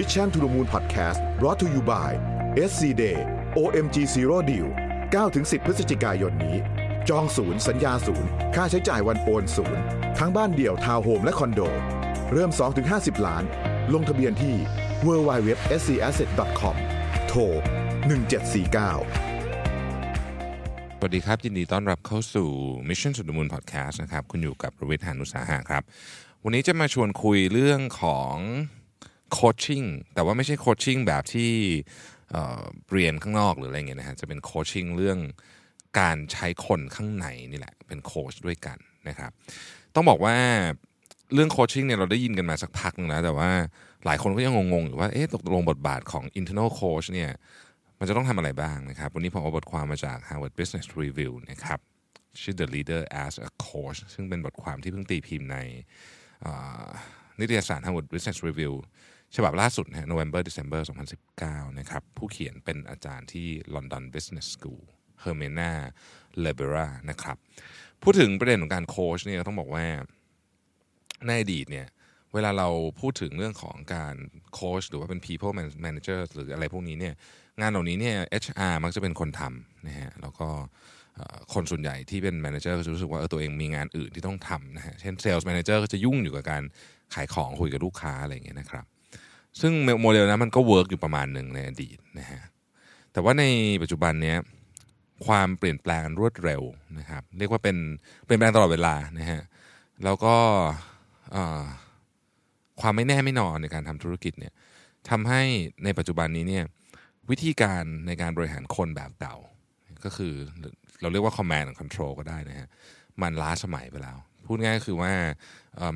Mission to the Moon Podcast brought to you by SC Day OMG Zero Deal 9-10 พฤศจิกายนนี้จองศูนย์สัญญาศูนย์ค่าใช้จ่ายวันโอนศูนย์ทั้งบ้านเดี่ยวทาวน์โฮมและคอนโดเริ่ม 2-50 ล้านลงทะเบียนที่ www.scasset.com โทร1749สวัสดีครับยินดีต้อนรับเข้าสู่ Mission to the Moon Podcast นะครับคุณอยู่กับประวิทย์ หาญอุตสาหะครับวันนี้จะมาชวนคุยเรื่องของโคชชิ่งแต่ว่าไม่ใช่โคชชิ่งแบบที่เรียนข้างนอกหรืออะไรเงี้ยนะฮะจะเป็นโคชชิ่งเรื่องการใช้คนข้างในนี่แหละเป็นโคชด้วยกันนะครับต้องบอกว่าเรื่องโคชชิ่งเนี่ยเราได้ยินกันมาสักพักนึงแล้วแต่ว่าหลายคนก็ยังงงๆอยู่ว่าเอ๊ะตกลงบทบาทของ internal coach เนี่ยมันจะต้องทำอะไรบ้างนะครับวันนี้ผมเอาบทความมาจาก Harvard Business Review นะครับชื่อ The Leader as a Coach ซึ่งเป็นบทความที่เพิ่งตีพิมพ์ในนิตยสาร Harvard Business Review ฉบับล่าสุดนะ November-December 2019นะครับผู้เขียนเป็นอาจารย์ที่ London Business School Hermenia Ibarra นะครับพูดถึงประเด็นของการโค้ชเนี่ยต้องบอกว่าในอดีตเนี่ยเวลาเราพูดถึงเรื่องของการโค้ชหรือว่าเป็น people manager หรืออะไรพวกนี้เนี่ยงานเหล่านี้เนี่ย HR มักจะเป็นคนทำนะฮะแล้วก็คนส่วนใหญ่ที่เป็น manager ก็จะรู้สึกว่าตัวเองมีงานอื่นที่ต้องทำนะฮะเช่น sales manager ก็จะยุ่งอยู่กับการขายของคุยกับลูกค้าอะไรอย่างเงี้ยนะครับซึ่งโมเดลนั้นมันก็เวิร์กอยู่ประมาณหนึ่งในอดีตนะฮะแต่ว่าในปัจจุบันเนี้ยความเปลี่ยนแปลงรวดเร็วนะครับเรียกว่าเป็นเปลี่ยนแปลงตลอดเวลานะฮะแล้วก็ความไม่แน่ไม่นอนในการทำธุรกิจเนี่ยทำให้ในปัจจุบันนี้เนี่ยวิธีการในการบริหารคนแบบเก่าก็คือเราเรียกว่า command and control ก็ได้นะฮะมันล้าสมัยไปแล้วพูดง่ายก็คือว่า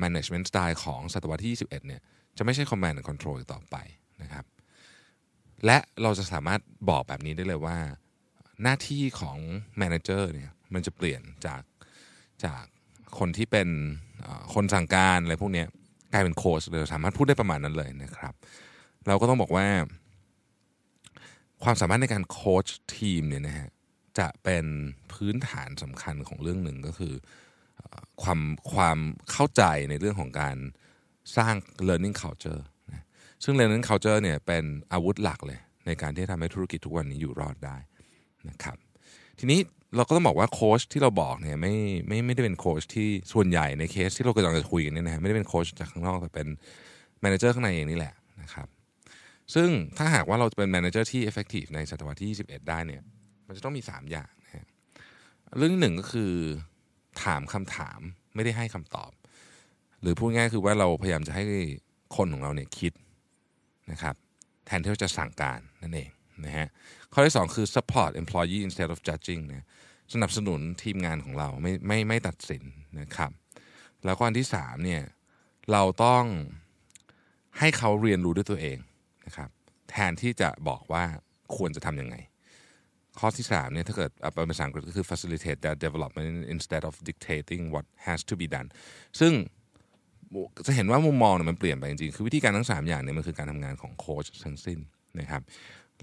management style ของศตวรรษที่21เนี่ยจะไม่ใช่ command and control อีกต่อไปนะครับและเราจะสามารถบอกแบบนี้ได้เลยว่าหน้าที่ของ manager เนี่ยมันจะเปลี่ยนจากคนที่เป็นคนสั่งการอะไรพวกนี้กลายเป็นโค้ชเลยสามารถพูดได้ประมาณนั้นเลยนะครับเราก็ต้องบอกว่าความสามารถในการโค้ชทีมเนี่ยนะฮะจะเป็นพื้นฐานสำคัญของเรื่องหนึ่งก็คือความเข้าใจในเรื่องของการสร้าง learning culture นะซึ่ง learning culture เนี่ยเป็นอาวุธหลักเลยในการที่ทำให้ธุรกิจทุกวันนี้อยู่รอดได้นะครับทีนี้เราก็ต้องบอกว่าโค้ชที่เราบอกเนี่ยไม่ได้เป็นโค้ชที่ส่วนใหญ่ในเคสที่เรากำลังจะคุยกันเนี่ยนะฮะไม่ได้เป็นโค้ชจากข้างนอกแต่เป็นแมเนเจอร์ข้างในเองนี่แหละนะครับซึ่งถ้าหากว่าเราจะเป็นแมเนเจอร์ที่ effective ในศตวรรษที่21ได้เนี่ยมันจะต้องมี3อย่างนะฮะเรื่องที่หนึ่งก็คือถามคำถามไม่ได้ให้คำตอบหรือพูดง่ายคือว่าเราพยายามจะให้คนของเราเนี่ยคิดนะครับแทนที่จะสั่งการนั่นเองนะฮะข้อที่สองคือ support employee instead of judging นะสนับสนุนทีมงานของเราไม่ตัดสินนะครับแล้วก็อันที่สามเนี่ยเราต้องให้เขาเรียนรู้ด้วยตัวเองนะครับแทนที่จะบอกว่าควรจะทำยังไงข้อที่3เนี่ยถ้าเกิดเป็นภาษาอังกฤษก็คือ facilitate their development instead of dictating what has to be done ซึ่งจะเห็นว่ามุมมองเนี่ยมันเปลี่ยนไปจริงๆคือวิธีการทั้ง3อย่างเนี่ยมันคือการทำงานของโค้ชทั้งสิ้นนะครับ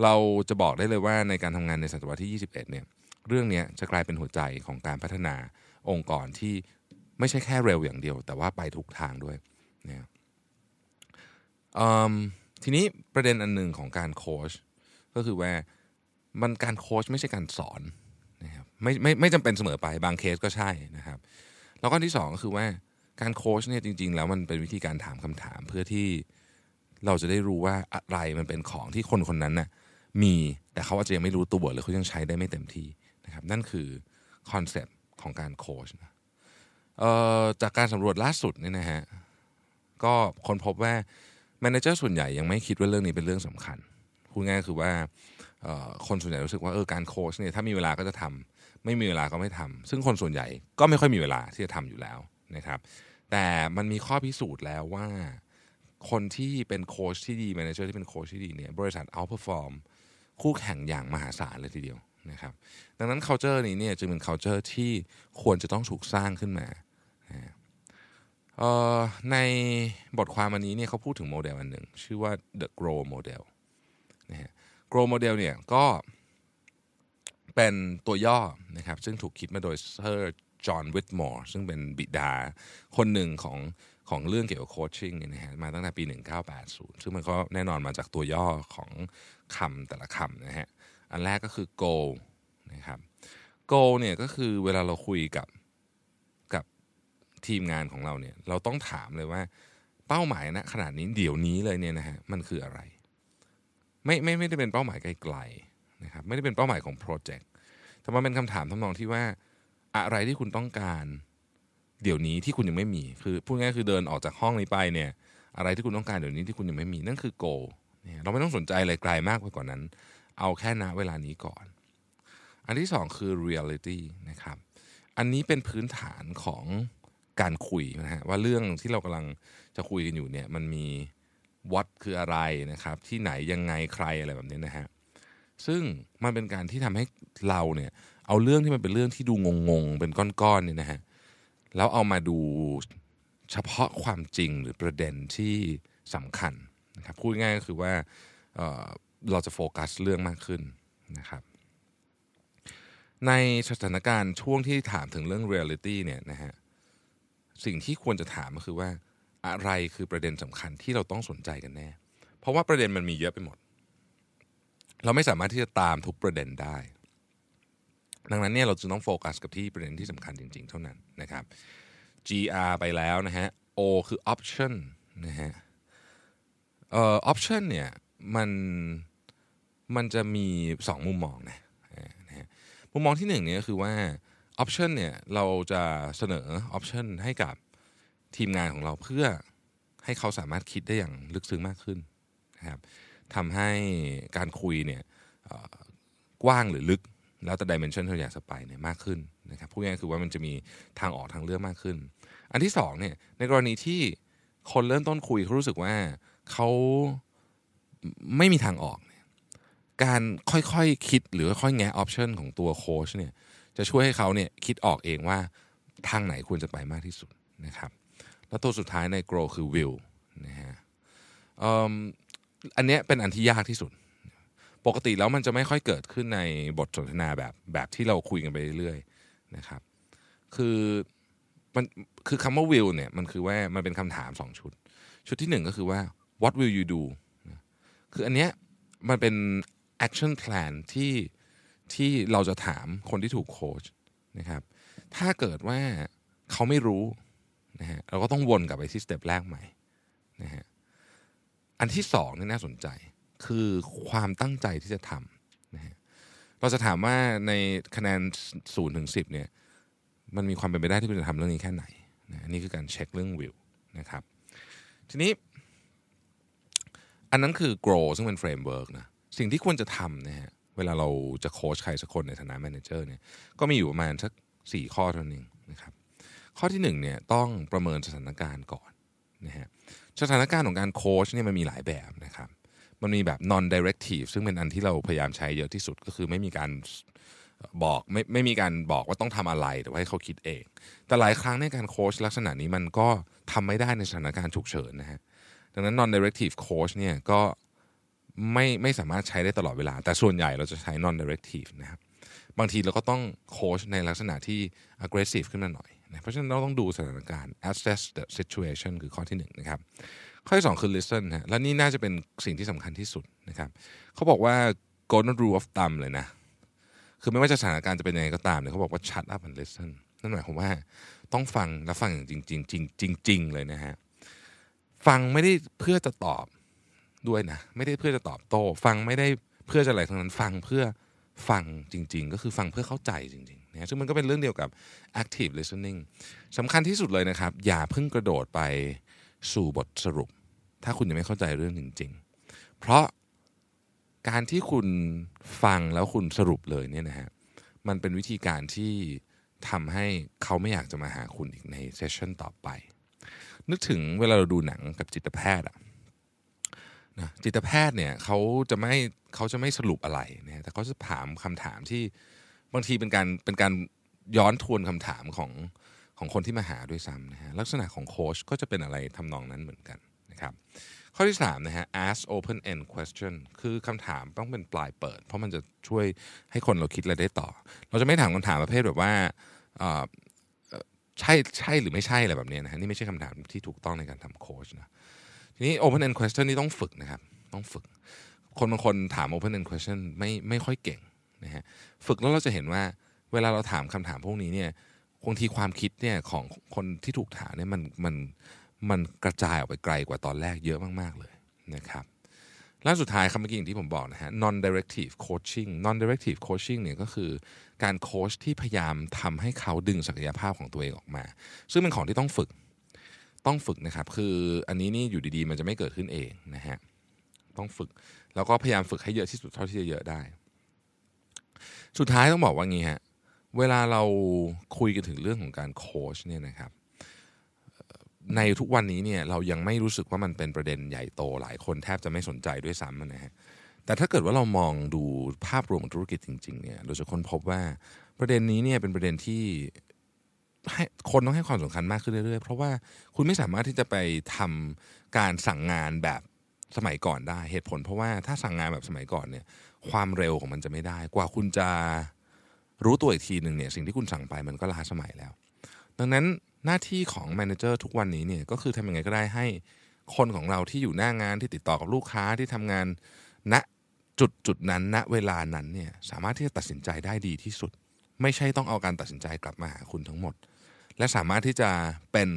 เราจะบอกได้เลยว่าในการทำงานในศตวรรษที่21เนี่ยเรื่องนี้จะกลายเป็นหัวใจของการพัฒนาองค์กรที่ไม่ใช่แค่เร็วอย่างเดียวแต่ว่าไปถูกทางด้วยนะทีนี้ประเด็นอันหนึ่งของการโค้ชก็คือว่ามันการโค้ชไม่ใช่การสอนนะครับไม่จำเป็นเสมอไปบางเคสก็ใช่นะครับแล้วก็ที่สองก็คือว่าการโค้ชเนี่ยจริงๆแล้วมันเป็นวิธีการถามคำถามเพื่อที่เราจะได้รู้ว่าอะไรมันเป็นของที่คนๆนั้นน่ะมีแต่เขาอาจจะยังไม่รู้ตัวหรือเขายังใช้ได้ไม่เต็มที่นะครับนั่นคือคอนเซ็ปต์ของการโค้ชนะจากการสำรวจล่าสุดเนี่ยนะฮะก็คนพบว่าแมเนเจอร์ส่วนใหญ่ยังไม่คิดว่าเรื่องนี้เป็นเรื่องสำคัญพูดง่ายคือว่าคนส่วนใหญ่รู้สึกว่าการโค้ชเนี่ยถ้ามีเวลาก็จะทำไม่มีเวลาก็ไม่ทำซึ่งคนส่วนใหญ่ก็ไม่ค่อยมีเวลาที่จะทำอยู่แล้วนะครับแต่มันมีข้อพิสูจน์แล้วว่าคนที่เป็นโค้ชที่ดีแมเนเจอร์ที่เป็นโค้ชที่ดีเนี่ยบริษัทเอาท์เพอร์ฟอร์มคู่แข่งอย่างมหาศาลเลยทีเดียวนะครับดังนั้น culture นี้เนี่ยจึงเป็น culture ที่ควรจะต้องถูกสร้างขึ้นมาในบทความอันนี้เนี่ยเขาพูดถึงโมเดลอันหนึ่งชื่อว่า The Grow Model นะฮะ Grow Model เนี่ยก็เป็นตัวย่อนะครับซึ่งถูกคิดมาโดยSir John Whitmore ซึ่งเป็นบิดาคนหนึ่งของ ของเรื่องเกี่ยวกับโคชชิ่งเนี่ยนะฮะมาตั้งแต่ปี1980ซึ่งมันก็แน่นอนมาจากตัวย่อของคำแต่ละคำนะฮะอันแรกก็คือ goal นะครับ goal เนี่ยก็คือเวลาเราคุยกับทีมงานของเราเนี่ยเราต้องถามเลยว่าเป้าหมายณขนาดนี้เดี๋ยวนี้เลยเนี่ยนะฮะมันคืออะไรไม่ได้เป็นเป้าหมายไกลๆนะครับไม่ได้เป็นเป้าหมายของโปรเจกต์แต่มันเป็นคำถามทำนองที่ว่าอะไรที่คุณต้องการเดี๋ยวนี้ที่คุณยังไม่มีคือพูดง่ายๆคือเดินออกจากห้องนี้ไปเนี่ยอะไรที่คุณต้องการเดี๋ยวนี้ที่คุณยังไม่มีนั่นคือ goal เนี่ยเราไม่ต้องสนใจอะไรไกลมากไปกว่านั้นเอาแค่ณเวลานี้ก่อนอันที่2คือ reality นะครับอันนี้เป็นพื้นฐานของการคุยนะฮะว่าเรื่องที่เรากำลังจะคุยกันอยู่เนี่ยมันมี what คืออะไรนะครับที่ไหนยังไงใครอะไรแบบนี้นะฮะซึ่งมันเป็นการที่ทำให้เราเนี่ยเอาเรื่องที่มันเป็นเรื่องที่ดูงงๆเป็นก้อนๆเนี่ยนะฮะแล้วเอามาดูเฉพาะความจริงหรือประเด็นที่สำคัญนะครับพูดง่ายก็คือว่าเราจะโฟกัสเรื่องมากขึ้นนะครับในสถานการณ์ช่วงที่ถามถึงเรื่อง reality เนี่ยนะฮะสิ่งที่ควรจะถามก็คือว่าอะไรคือประเด็นสำคัญที่เราต้องสนใจกันแน่เพราะว่าประเด็นมันมีเยอะไปหมดเราไม่สามารถที่จะตามทุกประเด็นได้ดังนั้นเนี่ยเราจะต้องโฟกัสกับที่ประเด็นที่สำคัญจริงๆเท่านั้นนะครับ GR ไปแล้วนะฮะ O คือ option นะฮะoption เนี่ยมันจะมี2มุมมองนะฮะมุมมองที่1เนี่ยก็คือว่า option เนี่ยเราจะเสนอ option ให้กับทีมงานของเราเพื่อให้เขาสามารถคิดได้อย่างลึกซึ้งมากขึ้นนะครับทำให้การคุยเนี่ยกว้างหรือลึกแล้วแต่ dimension ที่เราอยากจะไปเนี่ยมากขึ้นนะครับพูดง่ายๆคือว่ามันจะมีทางออกทางเลือกมากขึ้นอันที่2เนี่ยในกรณีที่คนเริ่มต้นคุยเขารู้สึกว่าเขาไม่มีทางออกเนี่ยการค่อยๆ คิดหรือค่อยๆแง่ออปชันของตัวโค้ชเนี่ยจะช่วยให้เขาเนี่ยคิดออกเองว่าทางไหนควรจะไปมากที่สุดนะครับแล้วตัวสุดท้ายใน Grow คือ Will นะฮะอันเนี้ยเป็นอันที่ยากที่สุดปกติแล้วมันจะไม่ค่อยเกิดขึ้นในบทสนทนาแบบที่เราคุยกันไปเรื่อยๆนะครับคือคำว่า will เนี่ยมันคือว่ามันเป็นคำถาม2ชุดที่1ก็คือว่า what will you do คืออันเนี้ยมันเป็น action plan ที่เราจะถามคนที่ถูกโค้ชนะครับถ้าเกิดว่าเขาไม่รู้นะฮะเราก็ต้องวนกลับไปที่สเต็ปแรกใหม่นะฮะอันที่2นี่น่าสนใจคือความตั้งใจที่จะทำนะฮะเราจะถามว่าในคะแนน0ถึง10เนี่ยมันมีความเป็นไปได้ที่คุณจะทำเรื่องนี้แค่ไหนนะนี่คือการเช็คเรื่อง will นะครับทีนี้อันนั้นคือ grow ซึ่งเป็น framework นะสิ่งที่ควรจะทำนะฮะเวลาเราจะโค้ชใครสักคนในฐานะ manager เนี่ยก็มีอยู่ประมาณสัก4ข้อเท่านั้นเองนะครับข้อที่1เนี่ยต้องประเมินสถานการณ์ก่อนนะฮะสถานการณ์ของการโค้ชเนี่ยมันมีหลายแบบนะครับมันมีแบบ non directive ซึ่งเป็นอันที่เราพยายามใช้เยอะที่สุดก็คือไม่มีการบอกไม่มีการบอกว่าต้องทำอะไรแต่ว่าให้เขาคิดเองแต่หลายครั้งในการโค้ชลักษณะนี้มันก็ทำไม่ได้ในสถานการณ์ฉุกเฉินนะฮะดังนั้น non directive coach เนี่ยก็ไม่สามารถใช้ได้ตลอดเวลาแต่ส่วนใหญ่เราจะใช้ non directive นะครับบางทีเราก็ต้องโค้ชในลักษณะที่ aggressive ขึ้นมาหน่อยนะเพราะฉะนั้นเราต้องดูสถานการณ์ assess the situation คือข้อที่1นะครับข้อที่2คือ listen ฮะและนี่น่าจะเป็นสิ่งที่สำคัญที่สุดนะครับเขาบอกว่า golden rule of thumb เลยนะคือไม่ว่าจะสถานการณ์จะเป็นยังไงก็ตามเนี่ยเขาบอกว่า shut up and listen นั่นหมายความว่าต้องฟังและฟังอย่างจริงๆจริงๆเลยนะฮะฟังไม่ได้เพื่อจะตอบด้วยนะไม่ได้เพื่อจะตอบโต้ฟังไม่ได้เพื่อจะอะไรทั้งนั้นฟังเพื่อฟังจริงๆก็คือฟังเพื่อเข้าใจจริงๆนะซึ่งมันก็เป็นเรื่องเดียวกับ active listening สำคัญที่สุดเลยนะครับอย่าเพิ่งกระโดดไปสู่บทสรุปถ้าคุณยังไม่เข้าใจเรื่องจริงๆเพราะการที่คุณฟังแล้วคุณสรุปเลยเนี่ยนะฮะมันเป็นวิธีการที่ทำให้เขาไม่อยากจะมาหาคุณอีกในเซสชั่นต่อไปนึกถึงเวลาเราดูหนังกับจิตแพทย์อะนะจิตแพทย์เนี่ยเขาจะไม่สรุปอะไรนะแต่เขาจะถามคำถามที่บางทีเป็นการย้อนทวนคำถามของคนที่มาหาด้วยซ้ำนะฮะลักษณะของโค้ชก็จะเป็นอะไรทำนองนั้นเหมือนกันนะครับข้อที่3นะฮะ ask open end question คือคำถามต้องเป็นปลายเปิดเพราะมันจะช่วยให้คนเราคิดอะไรได้ต่อเราจะไม่ถามคำถามประเภทแบบว่า ใช่หรือไม่ใช่อะไรแบบนี้นะฮะนี่ไม่ใช่คำถามที่ถูกต้องในการทำโค้ชนะทีนี้ open end question นี่ต้องฝึกนะครับต้องฝึกคนบางคนถาม open end question ไม่ค่อยเก่งนะฮะฝึกแล้วเราจะเห็นว่าเวลาเราถามคำถามพวกนี้เนี่ยบางทีความคิดเนี่ยของคนที่ถูกถามเนี่ยมันกระจายออกไปไกลกว่าตอนแรกเยอะมากๆเลยนะครับล่าสุดท้ายคำเมื่อกี้อย่างที่ผมบอกนะฮะ non directive coaching เนี่ยก็คือการโค้ชที่พยายามทำให้เขาดึงศักยภาพของตัวเองออกมาซึ่งเป็นของที่ต้องฝึกนะครับคืออันนี้นี่อยู่ดีๆมันจะไม่เกิดขึ้นเองนะฮะต้องฝึกแล้วก็พยายามฝึกให้เยอะที่สุดเท่าที่จะเยอะได้สุดท้ายต้องบอกว่างี้ฮะเวลาเราคุยกันถึงเรื่องของการโค้ชเนี่ยนะครับในทุกวันนี้เนี่ยเรายังไม่รู้สึกว่ามันเป็นประเด็นใหญ่โตหลายคนแทบจะไม่สนใจด้วยซ้ำนะฮะแต่ถ้าเกิดว่าเรามองดูภาพรวมของธุรกิจจริงๆเนี่ยเราจะค้นพบว่าประเด็นนี้เนี่ยเป็นประเด็นที่คนต้องให้ความสำคัญมากขึ้นเรื่อยๆเพราะว่าคุณไม่สามารถที่จะไปทำการสั่งงานแบบสมัยก่อนได้เหตุผลเพราะว่าถ้าสั่งงานแบบสมัยก่อนเนี่ยความเร็วของมันจะไม่ได้กว่าคุณจะรู้ตัวอีกทีนึงเนี่ยสิ่งที่คุณสั่งไปมันก็ล้าสมัยแล้วดังนั้นหน้าที่ของแมเนเจอร์ทุกวันนี้เนี่ยก็คือทำยังไงก็ได้ให้คนของเราที่อยู่หน้างานที่ติดต่อกับลูกค้าที่ทำงานณจุดนั้นณเวลานั้นเนี่ยสามารถที่จะตัดสินใจได้ดีที่สุดไม่ใช่ต้องเอาการตัดสินใจกลับมาหาคุณทั้งหมดและสามารถที่จะเป็น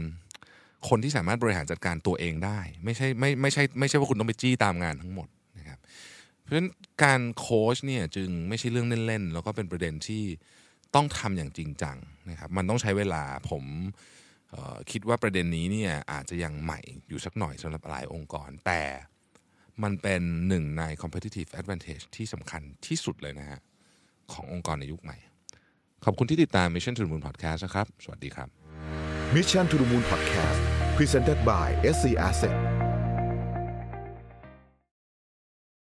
คนที่สามารถบริหารจัดการตัวเองได้ไม่ใช่ว่าคุณต้องไปจี้ตามงานทั้งหมดนะครับเพราะฉะนั้นการโค้ชเนี่ยจึงไม่ใช่เรื่องเล่นๆแล้วก็เป็นประเด็นที่ต้องทำอย่างจริงจังนะครับมันต้องใช้เวลาผมคิดว่าประเด็นนี้เนี่ยอาจจะยังใหม่อยู่สักหน่อยสำหรับหลายองค์กรแต่มันเป็นหนึ่งใน competitive advantage ที่สำคัญที่สุดเลยนะฮะขององค์กรในยุคใหม่ขอบคุณที่ติดตาม Mission to the Moon Podcast นะครับสวัสดีครับ Mission to the Moon Podcast Presented by SC Asset